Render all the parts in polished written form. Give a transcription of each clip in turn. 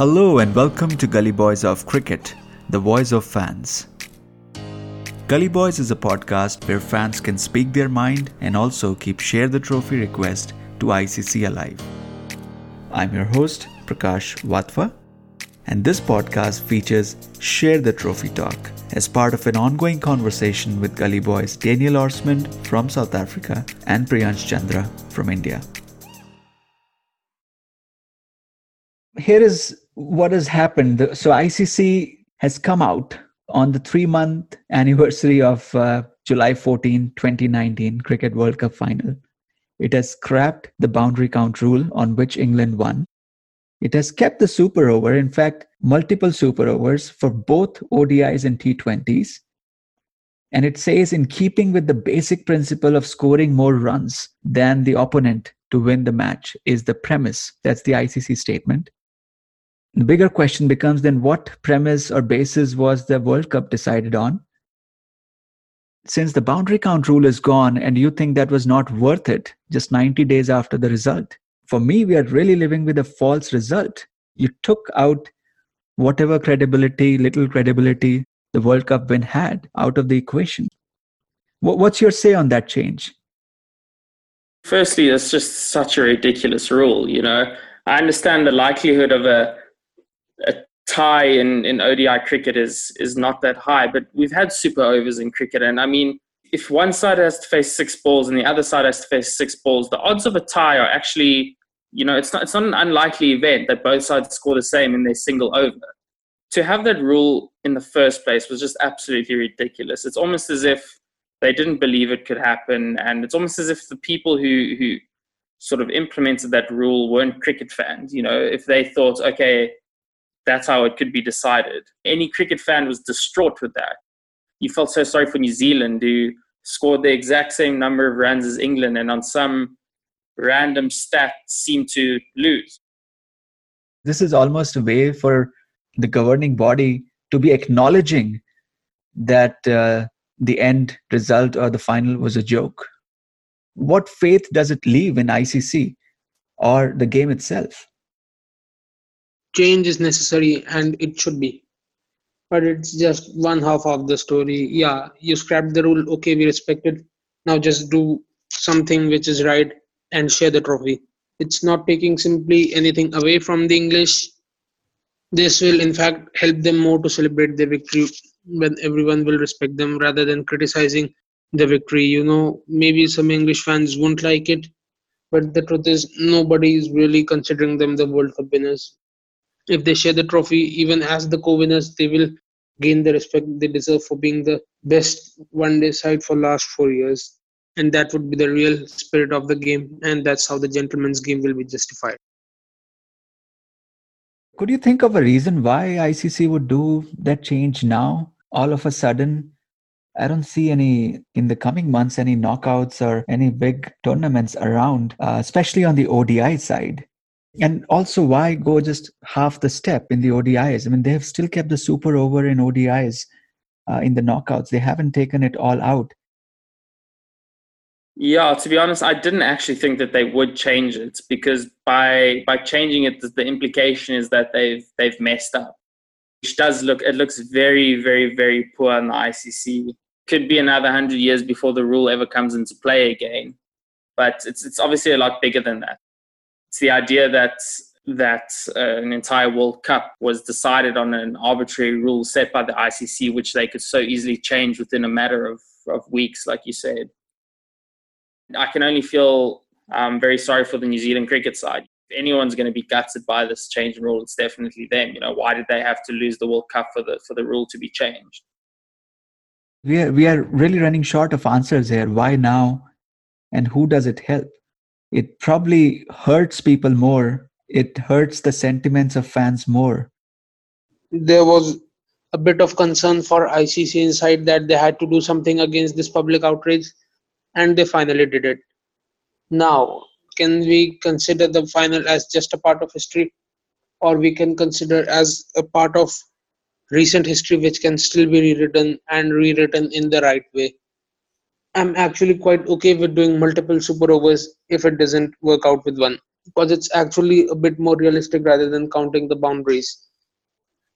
Hello and welcome to Gully Boys of Cricket, the voice of fans. Gully Boys is a podcast where fans can speak their mind and also keep Share the Trophy request to ICC alive. I'm your host, Prakash Vatva, and this podcast features Share the Trophy Talk as part of an ongoing conversation with Gully Boys Daniel Orsmond from South Africa and Priyansh Chandra from India. Here is what has happened. So ICC has come out on the 3-month anniversary of July 14, 2019 Cricket World Cup final. It has scrapped the boundary count rule on which England won. It has kept the super over, in fact, multiple super overs for both ODIs and T20s. And it says, in keeping with the basic principle of scoring more runs than the opponent to win the match is the premise. That's the ICC statement. The bigger question becomes then, what premise or basis was the World Cup decided on? Since the boundary count rule is gone and you think that was not worth it just 90 days after the result, for me, we are really living with a false result. You took out whatever credibility, little credibility the World Cup win had out of the equation. What's your say on that change? Firstly, it's just such a ridiculous rule, you know. I understand the likelihood of a tie in ODI cricket is not that high, but we've had super overs in cricket. And I mean, if one side has to face six balls and the other side has to face six balls, the odds of a tie are actually, you know, it's not an unlikely event that both sides score the same in their single over. To have that rule in the first place was just absolutely ridiculous. It's almost as if they didn't believe it could happen. And it's almost as if the people who sort of implemented that rule weren't cricket fans. You know, if they thought, okay, that's how it could be decided. Any cricket fan was distraught with that. You felt so sorry for New Zealand, who scored the exact same number of runs as England and on some random stat seemed to lose. This is almost a way for the governing body to be acknowledging that the end result or the final was a joke. What faith does it leave in ICC or the game itself? Change is necessary and it should be. But it's just one half of the story. Yeah, you scrapped the rule. Okay, we respect it. Now just do something which is right and share the trophy. It's not taking simply anything away from the English. This will, in fact, help them more to celebrate their victory when everyone will respect them rather than criticizing the victory. You know, maybe some English fans won't like it, but the truth is nobody is really considering them the World Cup winners. If they share the trophy, even as the co-winners, they will gain the respect they deserve for being the best one-day side for last 4 years. And that would be the real spirit of the game. And that's how the gentleman's game will be justified. Could you think of a reason why ICC would do that change now? All of a sudden, I don't see any, in the coming months, any knockouts or any big tournaments around, especially on the ODI side. And also, why go just half the step in the ODIs? I mean, they have still kept the super over in ODIs in the knockouts. They haven't taken it all out. Yeah, to be honest, I didn't actually think that they would change it, because by changing it, the implication is that they've messed up, which looks very, very, very poor on the ICC. Could be another 100 years before the rule ever comes into play again, but it's obviously a lot bigger than that. It's the idea that an entire World Cup was decided on an arbitrary rule set by the ICC, which they could so easily change within a matter of weeks, like you said. I can only feel very sorry for the New Zealand cricket side. If anyone's going to be gutted by this change in rule, it's definitely them. You know, why did they have to lose the World Cup for the rule to be changed? We are really running short of answers here. Why now? And who does it help? It probably hurts people more. It hurts the sentiments of fans more. There was a bit of concern for ICC inside that they had to do something against this public outrage. And they finally did it. Now, can we consider the final as just a part of history? Or we can consider as a part of recent history which can still be rewritten and rewritten in the right way? I'm actually quite okay with doing multiple super overs if it doesn't work out with one. because it's actually a bit more realistic rather than counting the boundaries.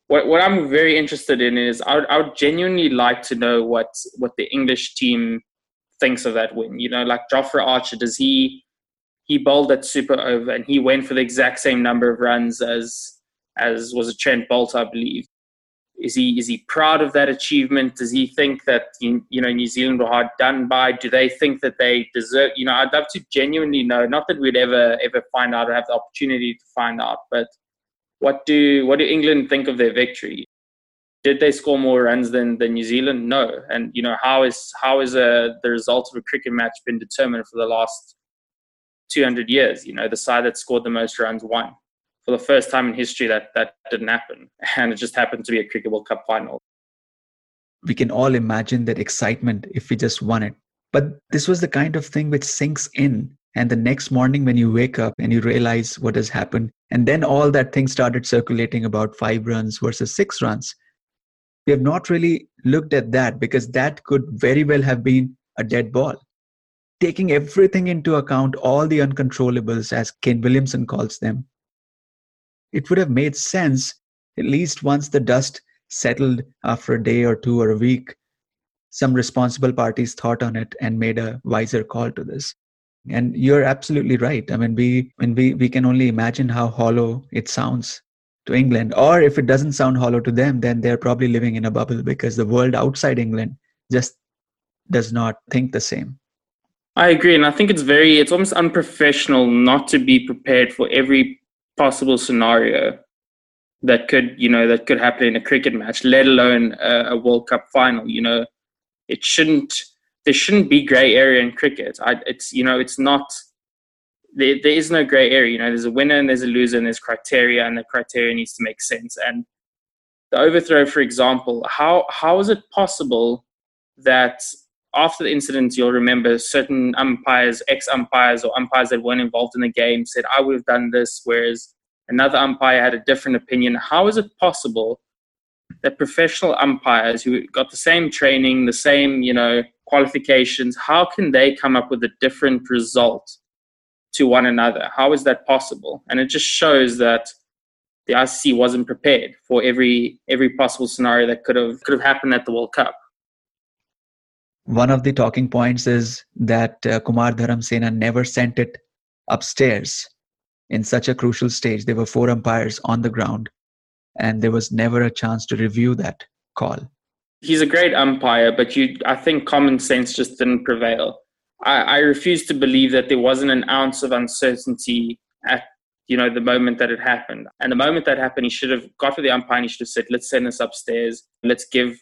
What I'm very interested in is I would genuinely like to know what the English team thinks of that win. You know, like Jofra Archer, does he bowled that super over and he went for the exact same number of runs as was a Trent Bolt, I believe. Is he proud of that achievement? Does he think that New Zealand were hard done by? Do they think that they deserve? You know, I'd love to genuinely know. Not that we'd ever find out or have the opportunity to find out, but what do England think of their victory? Did they score more runs than New Zealand? No. And you know, how is the result of a cricket match been determined for the last 200 years? You know, the side that scored the most runs won. For the first time in history, that didn't happen. And it just happened to be a Cricket World Cup final. We can all imagine that excitement if we just won it. But this was the kind of thing which sinks in. And the next morning when you wake up and you realize what has happened, and then all that thing started circulating about 5 runs versus 6 runs. We have not really looked at that because that could very well have been a dead ball. Taking everything into account, all the uncontrollables, as Ken Williamson calls them, it would have made sense, at least once the dust settled after a day or two or a week, some responsible parties thought on it and made a wiser call to this. And you're absolutely right. I mean, we can only imagine how hollow it sounds to England. Or if it doesn't sound hollow to them, then they're probably living in a bubble because the world outside England just does not think the same. I agree. And I think it's almost unprofessional not to be prepared for every possible scenario that could happen in a cricket match, let alone a World Cup final. You know, there shouldn't be grey area in cricket. There is no grey area. You know, there's a winner and there's a loser and there's criteria, and the criteria needs to make sense. And the overthrow, for example, how is it possible that after the incident, you'll remember certain umpires, ex-umpires or umpires that weren't involved in the game said, I would have done this, whereas another umpire had a different opinion. How is it possible that professional umpires who got the same training, the same, qualifications, how can they come up with a different result to one another? How is that possible? And it just shows that the ICC wasn't prepared for every possible scenario that could have happened at the World Cup. One of the talking points is that Kumar Dharamsena never sent it upstairs in such a crucial stage. There were 4 umpires on the ground and there was never a chance to review that call. He's a great umpire, but I think common sense just didn't prevail. I refuse to believe that there wasn't an ounce of uncertainty at the moment that it happened. And the moment that happened, he should have got to the umpire and he should have said, let's send this upstairs. Let's give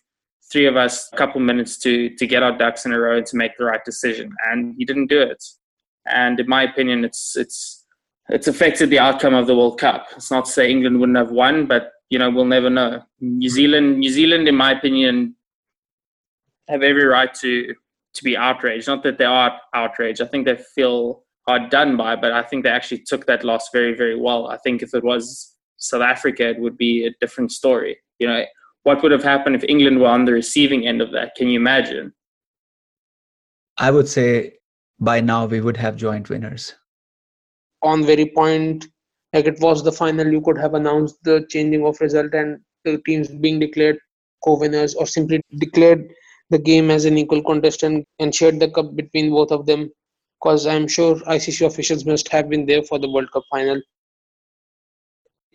3 of us a couple minutes to get our ducks in a row and to make the right decision. And he didn't do it. And in my opinion, it's affected the outcome of the World Cup. It's not to say England wouldn't have won, but we'll never know. New Zealand, in my opinion, have every right to be outraged. Not that they are outraged. I think they feel hard done by, but I think they actually took that loss very, very well. I think if it was South Africa, it would be a different story. What would have happened if England were on the receiving end of that? Can you imagine? I would say by now we would have joint winners. On very point, it was the final, you could have announced the changing of result and the teams being declared co-winners or simply declared the game as an equal contest and shared the cup between both of them, because I'm sure ICC officials must have been there for the World Cup final.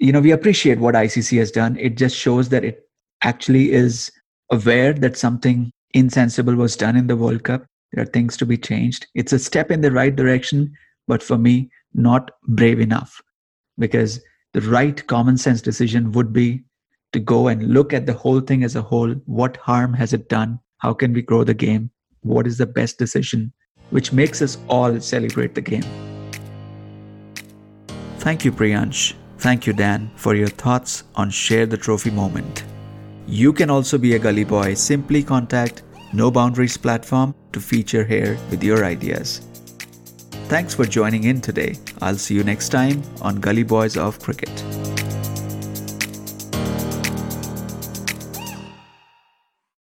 We appreciate what ICC has done. It just shows that it actually is aware that something insensible was done in the World Cup. There are things to be changed. It's a step in the right direction, but for me, not brave enough, because the right common sense decision would be to go and look at the whole thing as a whole. What harm has it done? How can we grow the game? What is the best decision which makes us all celebrate the game? Thank you, Priyansh. Thank you, Dan, for your thoughts on Share the Trophy moment. You can also be a Gully Boy. Simply contact No Boundaries platform to feature here with your ideas. Thanks for joining in today. I'll see you next time on Gully Boys of Cricket.